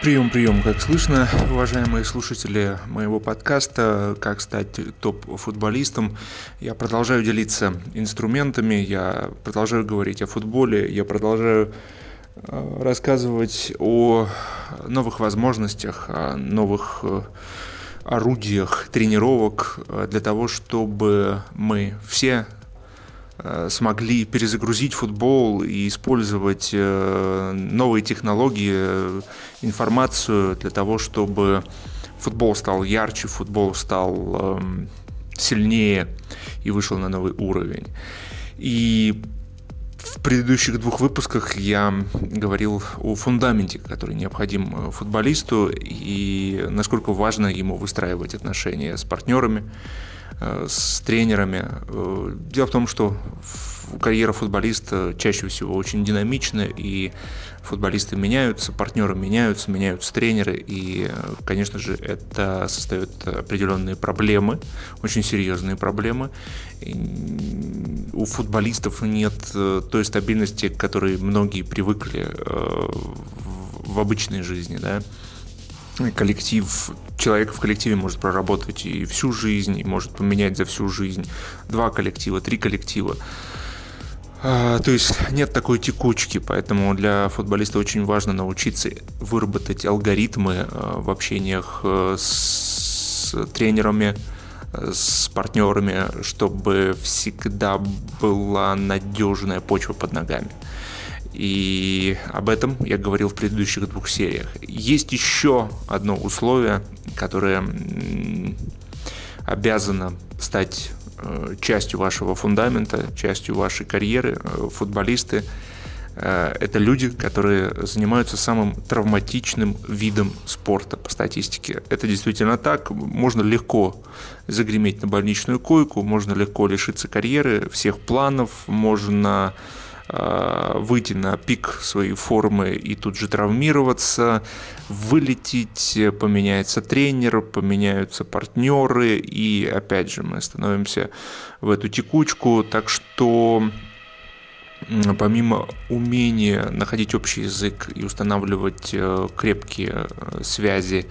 Прием, как слышно, уважаемые слушатели моего подкаста «Как стать топ-футболистом». Я продолжаю делиться инструментами, я продолжаю говорить о футболе, я продолжаю рассказывать о новых возможностях, о новых орудиях тренировок для того, чтобы мы все смогли перезагрузить футбол и использовать новые технологии, информацию для того, чтобы футбол стал ярче, футбол стал сильнее и вышел на новый уровень. И в предыдущих двух выпусках я говорил о фундаменте, который необходим футболисту и насколько важно ему выстраивать отношения с партнерами, с тренерами. Дело в том, что карьера футболиста чаще всего очень динамична, и футболисты меняются, партнеры меняются, меняются тренеры, и, конечно же, это создает определенные проблемы, очень серьезные проблемы. И у футболистов нет той стабильности, к которой многие привыкли в обычной жизни, да. Человек в коллективе может проработать и всю жизнь, и может поменять за всю жизнь 2 коллектива, 3 коллектива. То есть нет такой текучки, поэтому для футболиста очень важно научиться выработать алгоритмы в общениях с тренерами, с партнерами, чтобы всегда была надежная почва под ногами. И об этом я говорил в предыдущих двух сериях. Есть еще одно условие, которое обязано стать частью вашего фундамента, частью вашей карьеры. Футболисты – это люди, которые занимаются самым травматичным видом спорта по статистике. Это действительно так. Можно легко загреметь на больничную койку, можно легко лишиться карьеры, всех планов, можно выйти на пик своей формы и тут же травмироваться, вылететь, поменяется тренер, поменяются партнеры, и опять же мы становимся в эту текучку. Так что помимо умения находить общий язык и устанавливать крепкие связи,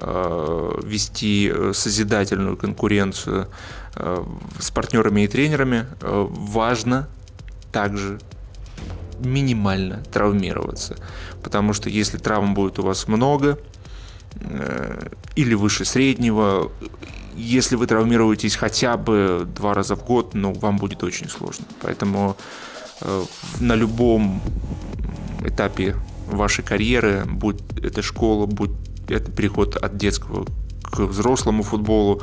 вести созидательную конкуренцию с партнерами и тренерами, важно также минимально травмироваться, потому что если травм будет у вас много или выше среднего, если вы травмируетесь хотя бы 2 раза в год, вам будет очень сложно. Поэтому на любом этапе вашей карьеры, будь это школа, будь это переход от детского к взрослому футболу,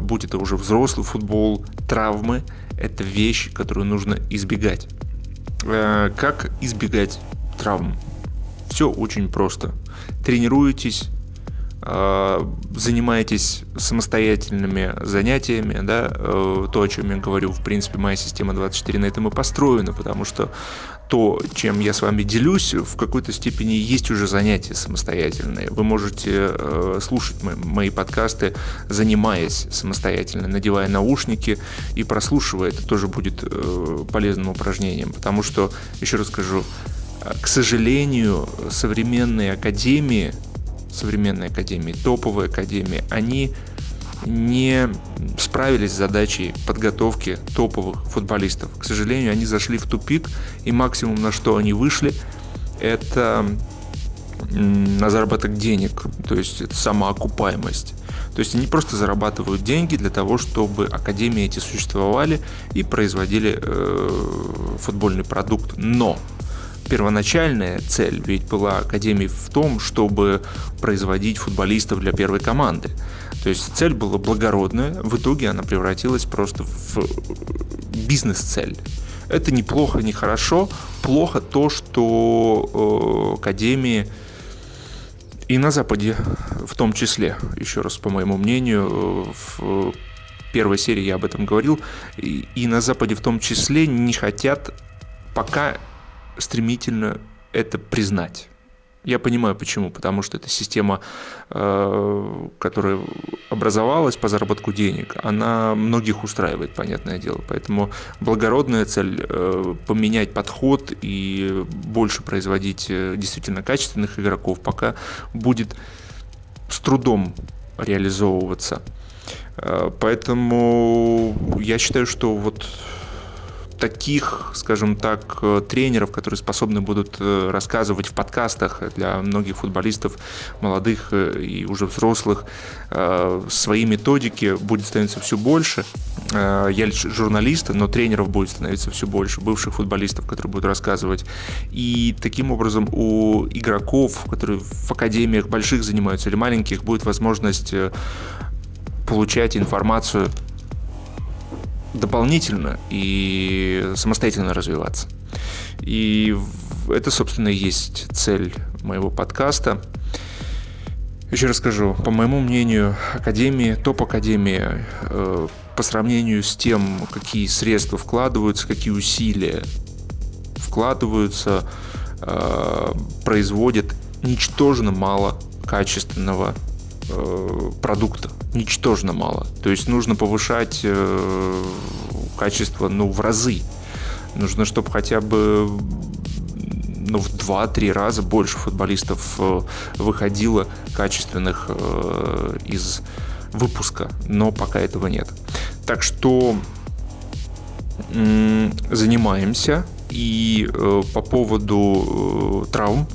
будь это уже взрослый футбол, травмы – это вещь, которую нужно избегать. Как избегать травм? Все очень просто. Тренируетесь, занимаетесь самостоятельными занятиями, да? То, о чем я говорю, в принципе, моя система 24 на этом и построена, потому что то, чем я с вами делюсь, в какой-то степени есть уже занятия самостоятельные. Вы можете слушать мои подкасты, занимаясь самостоятельно, надевая наушники и прослушивая. Это тоже будет полезным упражнением, потому что, еще раз скажу, к сожалению, современные академии, топовые академии, они не справились с задачей подготовки топовых футболистов. К сожалению, они зашли в тупик, и максимум, на что они вышли, это на заработок денег, то есть это самоокупаемость. То есть они просто зарабатывают деньги для того, чтобы академии эти существовали и производили футбольный продукт. Но первоначальная цель ведь была академии в том, чтобы производить футболистов для первой команды. То есть цель была благородная, в итоге она превратилась просто в бизнес-цель. Это не плохо, не хорошо. Плохо то, что академии и на Западе в том числе, еще раз, по моему мнению, в первой серии я об этом говорил, и на Западе в том числе не хотят пока стремительно это признать. Я понимаю, почему. Потому что эта система, которая образовалась по заработку денег, она многих устраивает, понятное дело. Поэтому благородная цель – поменять подход и больше производить действительно качественных игроков, пока будет с трудом реализовываться. Поэтому я считаю, что вот таких, скажем так, тренеров, которые способны будут рассказывать в подкастах для многих футболистов, молодых и уже взрослых, свои методики, будет становиться все больше. Я журналист, но тренеров будет становиться все больше, бывших футболистов, которые будут рассказывать. И таким образом у игроков, которые в академиях больших занимаются или маленьких, будет возможность получать информацию дополнительно и самостоятельно развиваться. И это, собственно, и есть цель моего подкаста. Еще раз скажу, по моему мнению, академии, топ-академии, по сравнению с тем, какие средства вкладываются, какие усилия вкладываются, производят ничтожно мало качественного продукта. Ничтожно мало. То есть нужно повышать качество, в разы. Нужно, чтобы хотя бы в 2-3 раза больше футболистов выходило качественных из выпуска. Но пока этого нет. Так что занимаемся. И по поводу травм,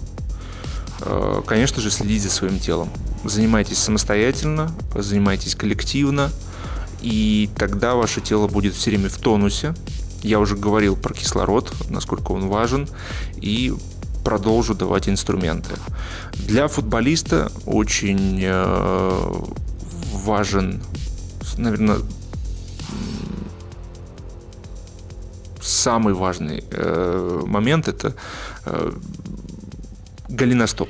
конечно же, следить за своим телом. Занимайтесь самостоятельно, занимайтесь коллективно, и тогда ваше тело будет все время в тонусе. Я уже говорил про кислород, насколько он важен, и продолжу давать инструменты. Для футболиста очень важен, наверное, самый важный момент – это голеностоп.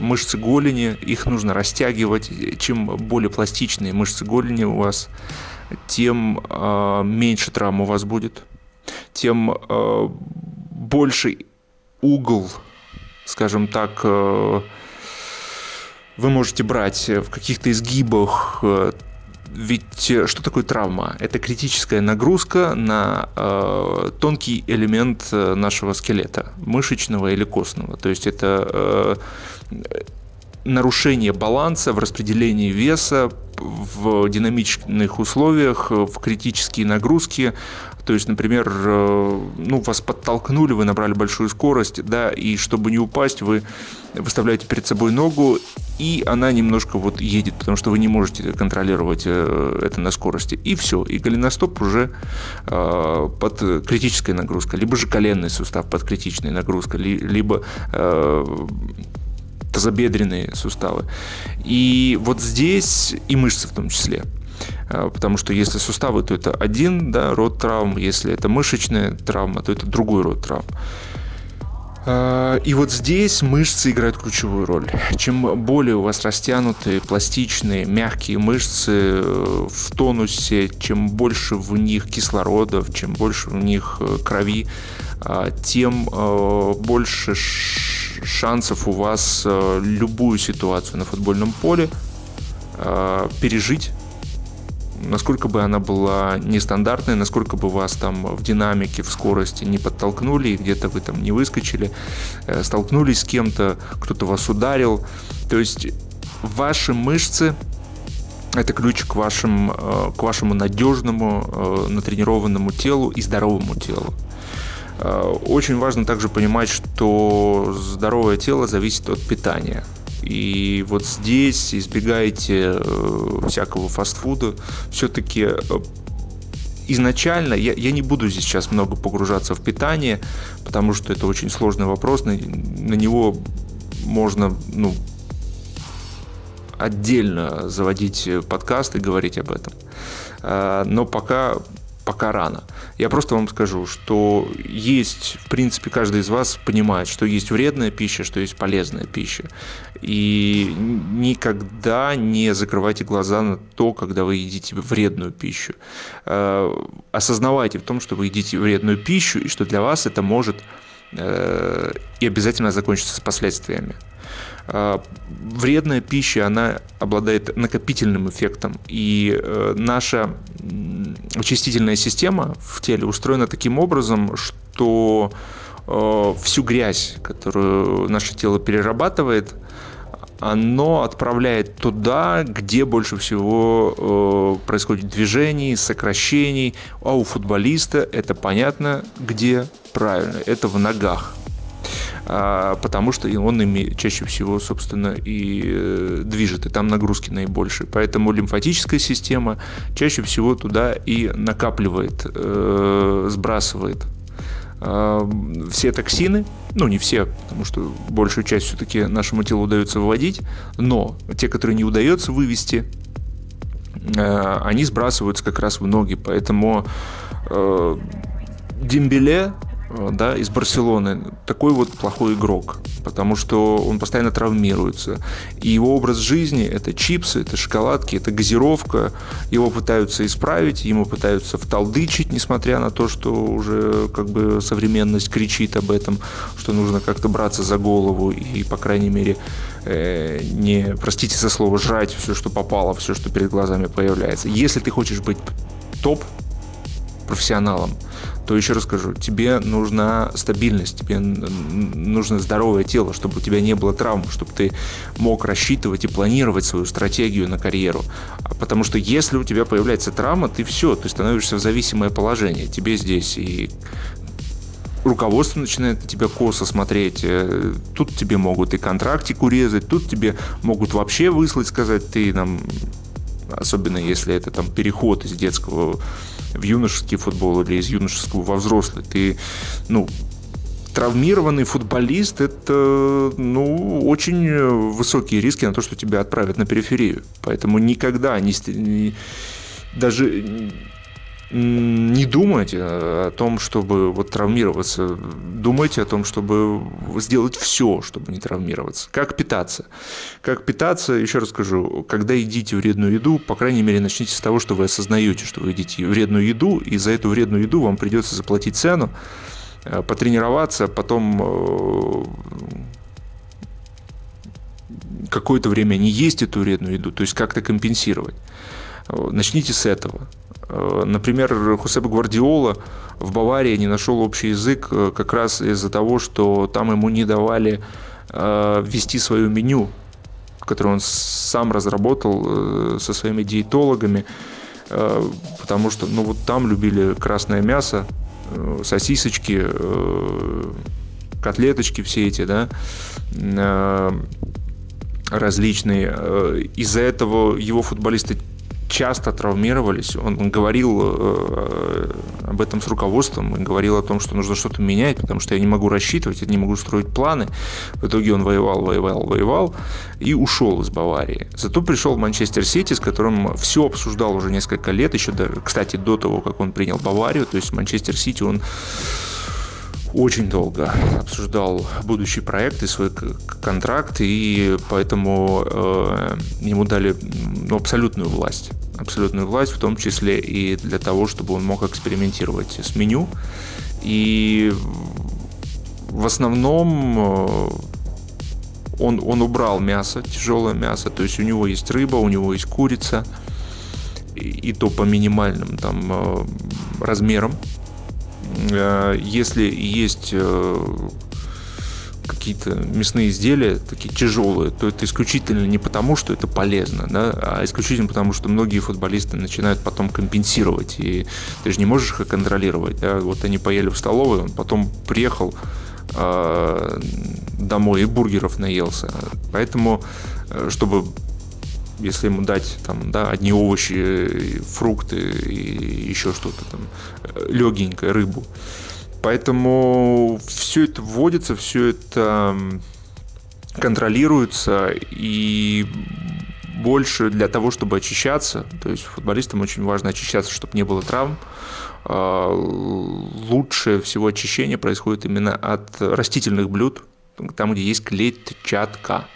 Мышцы голени, их нужно растягивать. Чем более пластичные мышцы голени у вас, тем меньше травм у вас будет, тем больше угол, скажем так, вы можете брать в каких-то изгибах. Ведь что такое травма? Это критическая нагрузка на тонкий элемент нашего скелета, мышечного или костного. То есть это нарушение баланса в распределении веса в динамичных условиях, в критические нагрузки. То есть, например, вас подтолкнули, вы набрали большую скорость, да, и чтобы не упасть, вы выставляете перед собой ногу, и она немножко едет, потому что вы не можете контролировать это на скорости. И все, и голеностоп уже под критической нагрузкой, либо же коленный сустав под критичной нагрузкой, либо тазобедренные суставы. И здесь и мышцы в том числе. Потому что если суставы, то это один род травм, если это мышечная травма, то это другой род травм. И здесь мышцы играют ключевую роль. Чем более у вас растянутые, пластичные, мягкие мышцы в тонусе, чем больше в них кислородов, чем больше в них крови, тем больше шансов у вас любую ситуацию на футбольном поле пережить. Насколько бы она была нестандартной, насколько бы вас там в динамике, в скорости не подтолкнули, и где-то вы там не выскочили, столкнулись с кем-то, кто-то вас ударил. То есть ваши мышцы – это ключ к вашему надежному, натренированному телу и здоровому телу. Очень важно также понимать, что здоровое тело зависит от питания. И здесь избегайте всякого фастфуда. Все-таки изначально, я не буду здесь сейчас много погружаться в питание, потому что это очень сложный вопрос, на него можно отдельно заводить подкаст и говорить об этом. Но пока рано. Я просто вам скажу, что есть, в принципе, каждый из вас понимает, что есть вредная пища, что есть полезная пища. И никогда не закрывайте глаза на то, когда вы едите вредную пищу. Осознавайте в том, что вы едите вредную пищу, и что для вас это может и обязательно закончится с последствиями. Вредная пища, она обладает накопительным эффектом, и наша очистительная система в теле устроена таким образом, что всю грязь, которую наше тело перерабатывает, оно отправляет туда, где больше всего происходит движений, сокращений. А у футболиста это понятно, где правильно. Это в ногах. Потому что он ими чаще всего, собственно, и движет, и там нагрузки наибольшие. Поэтому лимфатическая система чаще всего туда и накапливает, сбрасывает все токсины, ну не все, потому что большую часть все-таки нашему телу удается выводить, но те, которые не удается вывести, они сбрасываются как раз в ноги. Поэтому Дембеле, да, из Барселоны, такой вот плохой игрок, потому что он постоянно травмируется. И его образ жизни – это чипсы, это шоколадки, это газировка. Его пытаются исправить, ему пытаются вталдычить, несмотря на то, что уже как бы современность кричит об этом, что нужно как-то браться за голову и, по крайней мере, не, простите за слово, жрать все, что попало, все, что перед глазами появляется. Если ты хочешь быть топ-профессионалом, то еще раз скажу, тебе нужна стабильность, тебе нужно здоровое тело, чтобы у тебя не было травм, чтобы ты мог рассчитывать и планировать свою стратегию на карьеру. Потому что если у тебя появляется травма, ты все, ты становишься в зависимое положение. Тебе здесь и руководство начинает на тебя косо смотреть, тут тебе могут и контрактик урезать, тут тебе могут вообще выслать, сказать, ты нам... Особенно если это там переход из детского в юношеский футбол или из юношеского во взрослый. Ты, ну, травмированный футболист, это, ну, очень высокие риски на то, что тебя отправят на периферию. Поэтому никогда даже не думайте о том, чтобы вот травмироваться. Думайте о том, чтобы сделать все, чтобы не травмироваться. Как питаться? Как питаться, еще раз скажу, когда едите вредную еду, по крайней мере, начните с того, что вы осознаете, что вы едите вредную еду, и за эту вредную еду вам придется заплатить цену, потренироваться, потом какое-то время не есть эту вредную еду, то есть как-то компенсировать. Начните с этого. Например, Хосеп Гвардиола в Баварии не нашел общий язык как раз из-за того, что там ему не давали вести свое меню, которое он сам разработал со своими диетологами, потому что, ну, вот там любили красное мясо, сосисочки, котлеточки все эти, да, различные. Из-за этого его футболисты часто травмировались. Он говорил об этом с руководством и говорил о том, что нужно что-то менять, потому что я не могу рассчитывать, я не могу строить планы. В итоге он воевал и ушел из Баварии. Зато пришел в Манчестер-Сити, с которым все обсуждал уже несколько лет, еще, кстати, до того, как он принял Баварию. То есть Манчестер-Сити он очень долго обсуждал будущий проект и свой контракт, и поэтому ему дали, ну, абсолютную власть, в том числе и для того, чтобы он мог экспериментировать с меню. И в основном он убрал мясо, тяжелое мясо, то есть у него есть рыба, у него есть курица, и то по минимальным там размерам. Если есть какие-то мясные изделия такие тяжелые, то это исключительно не потому, что это полезно, да, а исключительно потому, что многие футболисты начинают потом компенсировать, и ты же не можешь их контролировать, да? Вот они поели в столовой, он потом приехал домой и бургеров наелся. Поэтому, чтобы, если ему дать там, да, одни овощи, фрукты и еще что-то там, легенькое, рыбу. Поэтому все это вводится, все это контролируется, и больше для того, чтобы очищаться, то есть футболистам очень важно очищаться, чтобы не было травм, лучше всего очищение происходит именно от растительных блюд, там, где есть клетчатка.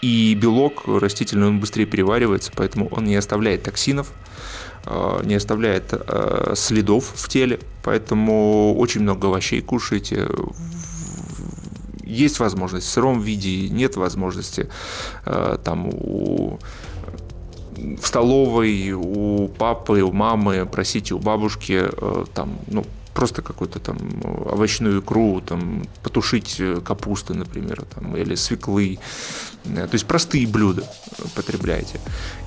И белок растительный, он быстрее переваривается, поэтому он не оставляет токсинов, не оставляет следов в теле. Поэтому очень много овощей кушайте, есть возможность, в сыром виде нет возможности, там в столовой у папы, у мамы, простите, у бабушки, там, ну, просто какую-то там овощную икру, там, потушить капусты, например, там, или свеклы. То есть простые блюда потребляйте.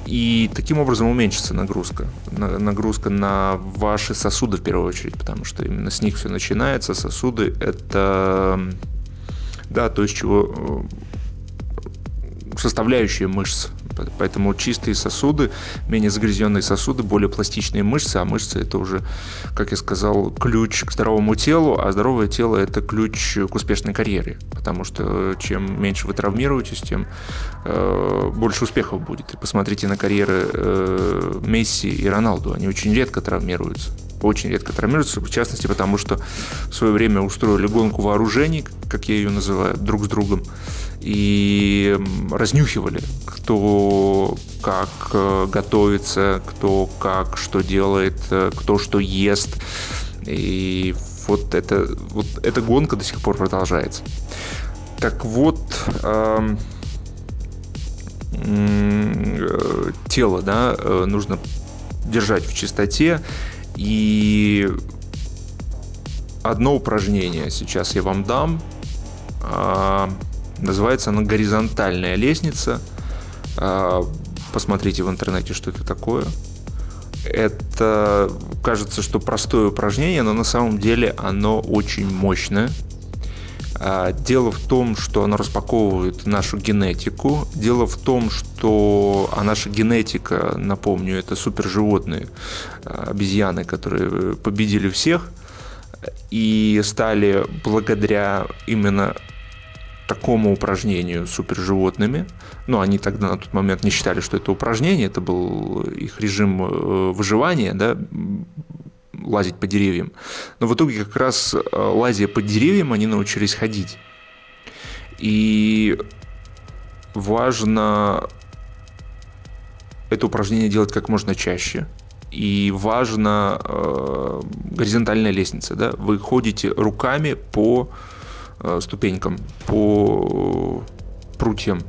И таким образом уменьшится нагрузка. Нагрузка на ваши сосуды в первую очередь, потому что именно с них все начинается. Сосуды – это, да, то, из чего составляющие мышц. Поэтому чистые сосуды, менее загрязненные сосуды, более пластичные мышцы, а мышцы – это уже, как я сказал, ключ к здоровому телу, а здоровое тело – это ключ к успешной карьере, потому что чем меньше вы травмируетесь, тем больше успехов будет. И посмотрите на карьеры Месси и Роналду, они очень редко травмируются, в частности, потому что в свое время устроили гонку вооружений, как я ее называю, друг с другом, и разнюхивали, кто как готовится, кто как что делает, кто что ест. И вот эта гонка до сих пор продолжается. Так вот, тело, да, нужно держать в чистоте. И одно упражнение сейчас я вам дам. Называется она «Горизонтальная лестница». Посмотрите в интернете, что это такое. Это, кажется, что простое упражнение, но на самом деле оно очень мощное. Дело в том, что оно распаковывает нашу генетику. Дело в том, что наша генетика, напомню, это суперживотные, обезьяны, которые победили всех и стали благодаря именно такому упражнению суперживотными. Но они тогда на тот момент не считали, что это упражнение, это был их режим выживания, да, лазить по деревьям. Но в итоге как раз лазя по деревьям, они научились ходить. И важно это упражнение делать как можно чаще. И важна горизонтальная лестница. Да? Вы ходите руками по ступенькам, по прутьям.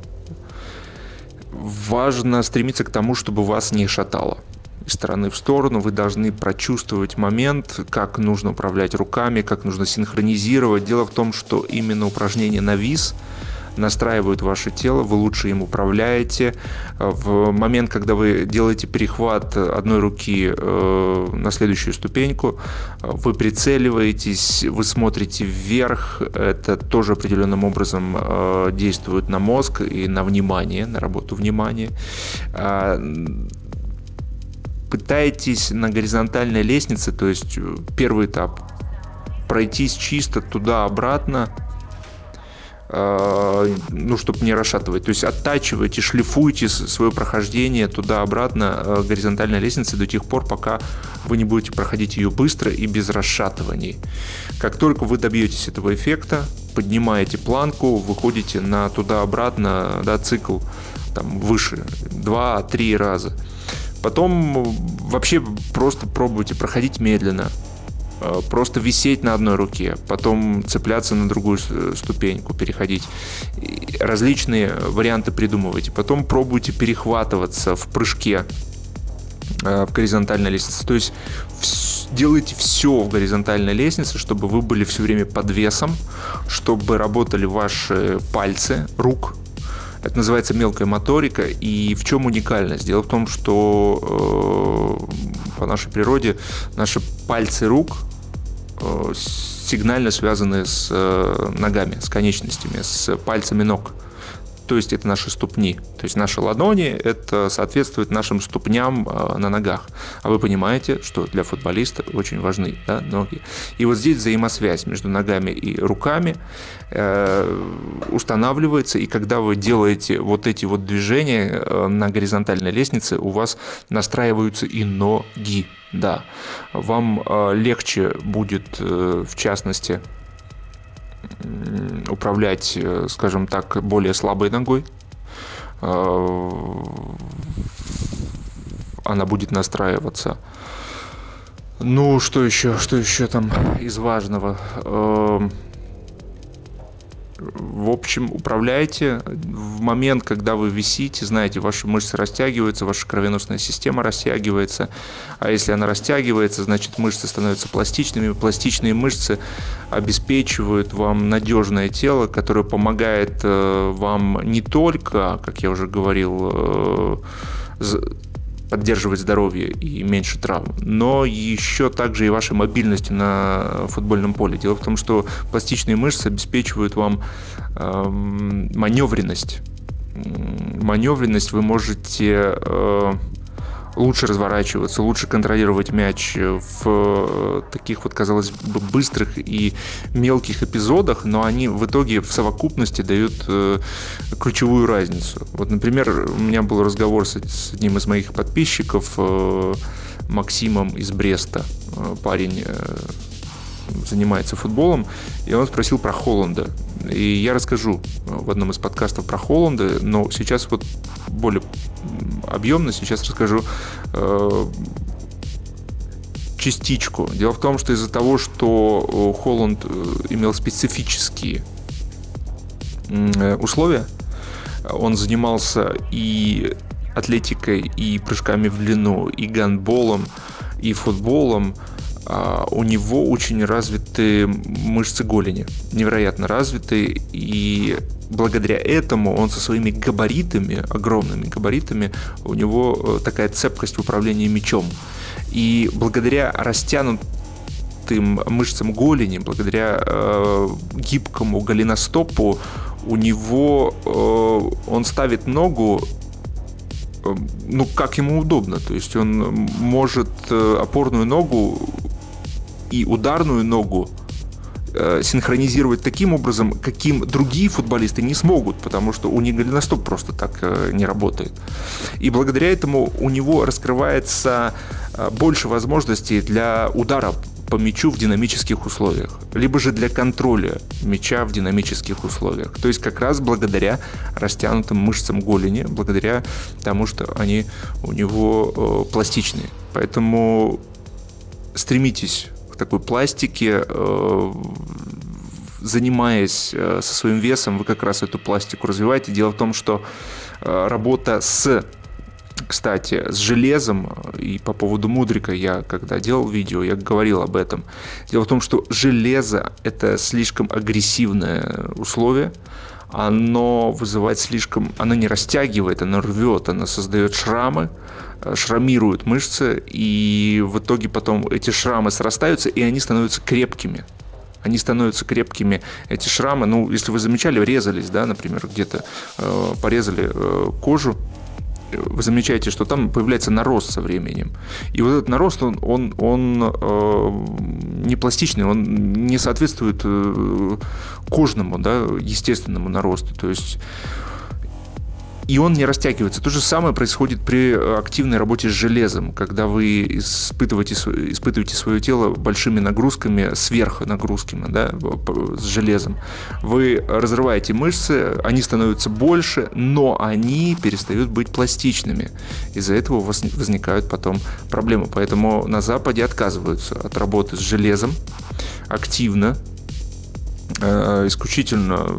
Важно стремиться к тому, чтобы вас не шатало из стороны в сторону. Вы должны прочувствовать момент, как нужно управлять руками, как нужно синхронизировать. Дело в том, что именно упражнения на вис настраивают ваше тело, вы лучше им управляете. В момент, когда вы делаете перехват одной руки на следующую ступеньку, вы прицеливаетесь, вы смотрите вверх. Это тоже определенным образом действует на мозг и на внимание, на работу внимания. Пытайтесь на горизонтальной лестнице, то есть первый этап, пройтись чисто туда-обратно, ну, чтобы не расшатывать. То есть оттачивайте, шлифуйте свое прохождение туда-обратно горизонтальной лестницы до тех пор, пока вы не будете проходить ее быстро и без расшатываний. Как только вы добьетесь этого эффекта, поднимаете планку, выходите на туда-обратно, да, цикл там, выше 2-3 раза. Потом вообще просто пробуйте проходить медленно, просто висеть на одной руке, потом цепляться на другую ступеньку, переходить. Различные варианты придумывайте. Потом пробуйте перехватываться в прыжке в горизонтальной лестнице. То есть делайте все в горизонтальной лестнице, чтобы вы были все время под весом, чтобы работали ваши пальцы, рук. Это называется мелкая моторика. И в чем уникальность? Дело в том, что по нашей природе наши пальцы рук сигнально связаны с ногами, с конечностями, с пальцами ног. То есть это наши ступни. То есть наши ладони, это соответствует нашим ступням на ногах. А вы понимаете, что для футболиста очень важны, да, ноги. И вот здесь взаимосвязь между ногами и руками устанавливается. И когда вы делаете вот эти вот движения на горизонтальной лестнице, у вас настраиваются и ноги. Да. Вам легче будет, в частности, управлять, скажем так, более слабой ногой. Она будет настраиваться. Ну, что еще там из важного? В общем, управляйте. В момент, когда вы висите, знаете, ваши мышцы растягиваются, ваша кровеносная система растягивается. А если она растягивается, значит, мышцы становятся пластичными. Пластичные мышцы обеспечивают вам надежное тело, которое помогает вам не только, как я уже говорил, поддерживать здоровье и меньше травм, но еще также и вашей мобильностью на футбольном поле. Дело в том, что пластичные мышцы обеспечивают вам маневренность. Маневренность, вы можете лучше разворачиваться, лучше контролировать мяч в таких вот, казалось бы, быстрых и мелких эпизодах, но они в итоге в совокупности дают ключевую разницу. Вот, например, у меня был разговор с одним из моих подписчиков, Максимом из Бреста. Парень занимается футболом, и он спросил про Холланда. И я расскажу в одном из подкастов про Холланда, но сейчас вот более объемно сейчас расскажу частичку. Дело в том, что из-за того, что Холланд имел специфические условия, он занимался и атлетикой, и прыжками в длину, и гандболом, и футболом, у него очень развиты мышцы голени, невероятно развиты, и благодаря этому он со своими габаритами, огромными габаритами, у него такая цепкость в управлении мячом. И благодаря растянутым мышцам голени, благодаря гибкому голеностопу, у него он ставит ногу, ну, как ему удобно. То есть он может опорную ногу и ударную ногу синхронизировать таким образом, каким другие футболисты не смогут, потому что у них голеностоп просто так не работает. И благодаря этому у него раскрывается больше возможностей для удара по мячу в динамических условиях, либо же для контроля мяча в динамических условиях. То есть как раз благодаря растянутым мышцам голени, благодаря тому, что они у него пластичные. Поэтому стремитесь к такой пластике. Занимаясь со своим весом, вы как раз эту пластику развиваете. Дело в том, что работа с железом, и по поводу Мудрика я, когда делал видео, я говорил об этом. Дело в том, что железо – это слишком агрессивное условие, оно вызывает оно не растягивает, оно рвет, оно создает шрамы, шрамирует мышцы, и в итоге потом эти шрамы срастаются, и они становятся крепкими. Они становятся крепкими, эти шрамы, ну, если вы замечали, резались, да, например, где-то порезали кожу, вы замечаете, что там появляется нарост со временем. И вот этот нарост, он не пластичный, он не соответствует кожному, да, естественному наросту. То есть, и он не растягивается. То же самое происходит при активной работе с железом, когда вы испытываете свое тело большими нагрузками, сверхнагрузками, да, с железом. Вы разрываете мышцы, они становятся больше, но они перестают быть пластичными. Из-за этого у вас возникают потом проблемы. Поэтому на Западе отказываются от работы с железом активно, исключительно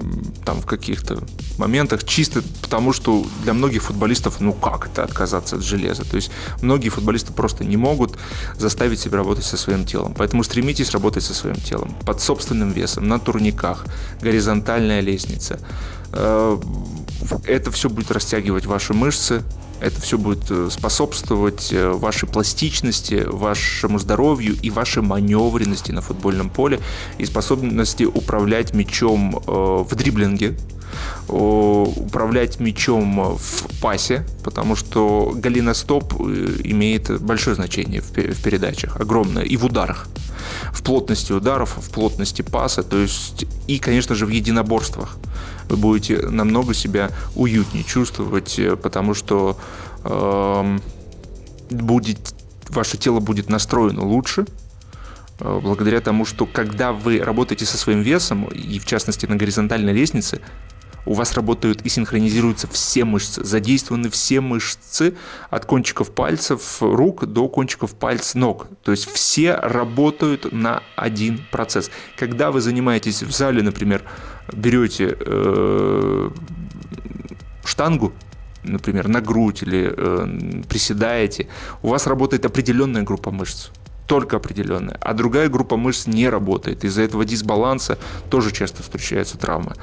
там в каких-то моментах, чисто потому, что для многих футболистов, ну как это отказаться от железа? То есть многие футболисты просто не могут заставить себя работать со своим телом. Поэтому стремитесь работать со своим телом под собственным весом, на турниках, горизонтальная лестница. Это все будет растягивать ваши мышцы, это все будет способствовать вашей пластичности, вашему здоровью и вашей маневренности на футбольном поле и способности управлять мячом в дриблинге, управлять мячом в пасе, потому что голеностоп имеет большое значение в передачах, огромное, и в ударах, в плотности ударов, в плотности паса, то есть и, конечно же, в единоборствах. Вы будете намного себя уютнее чувствовать, потому что ваше тело будет настроено лучше, благодаря тому, что когда вы работаете со своим весом, и в частности на горизонтальной лестнице, у вас работают и синхронизируются все мышцы, задействованы все мышцы от кончиков пальцев рук до кончиков пальцев ног. То есть все работают на один процесс. Когда вы занимаетесь в зале, например, берете штангу, например, на грудь или приседаете, у вас работает определенная группа мышц, только определенная, а другая группа мышц не работает. Из-за этого дисбаланса тоже часто встречаются травмы.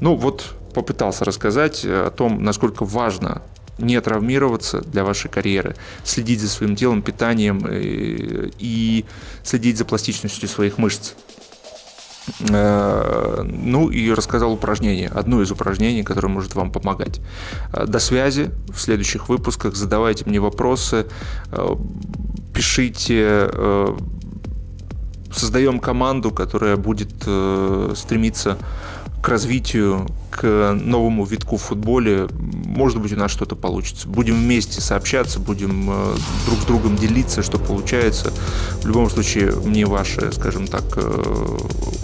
Ну вот, попытался рассказать о том, насколько важно не травмироваться для вашей карьеры, следить за своим телом, питанием и следить за пластичностью своих мышц. Ну и рассказал упражнение, одно из упражнений, которое может вам помогать. До связи в следующих выпусках. Задавайте мне вопросы, пишите. Создаем команду, которая будет стремиться к развитию, к новому витку в футболе. Может быть, у нас что-то получится. Будем вместе сообщаться, будем друг с другом делиться, что получается. В любом случае, мне ваши, скажем так,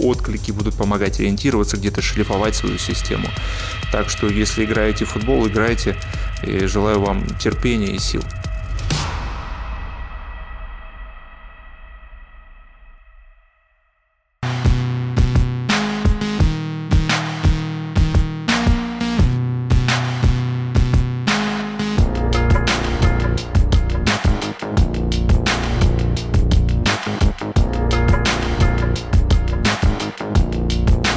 отклики будут помогать ориентироваться, где-то шлифовать свою систему. Так что, если играете в футбол, играйте. И желаю вам терпения и сил.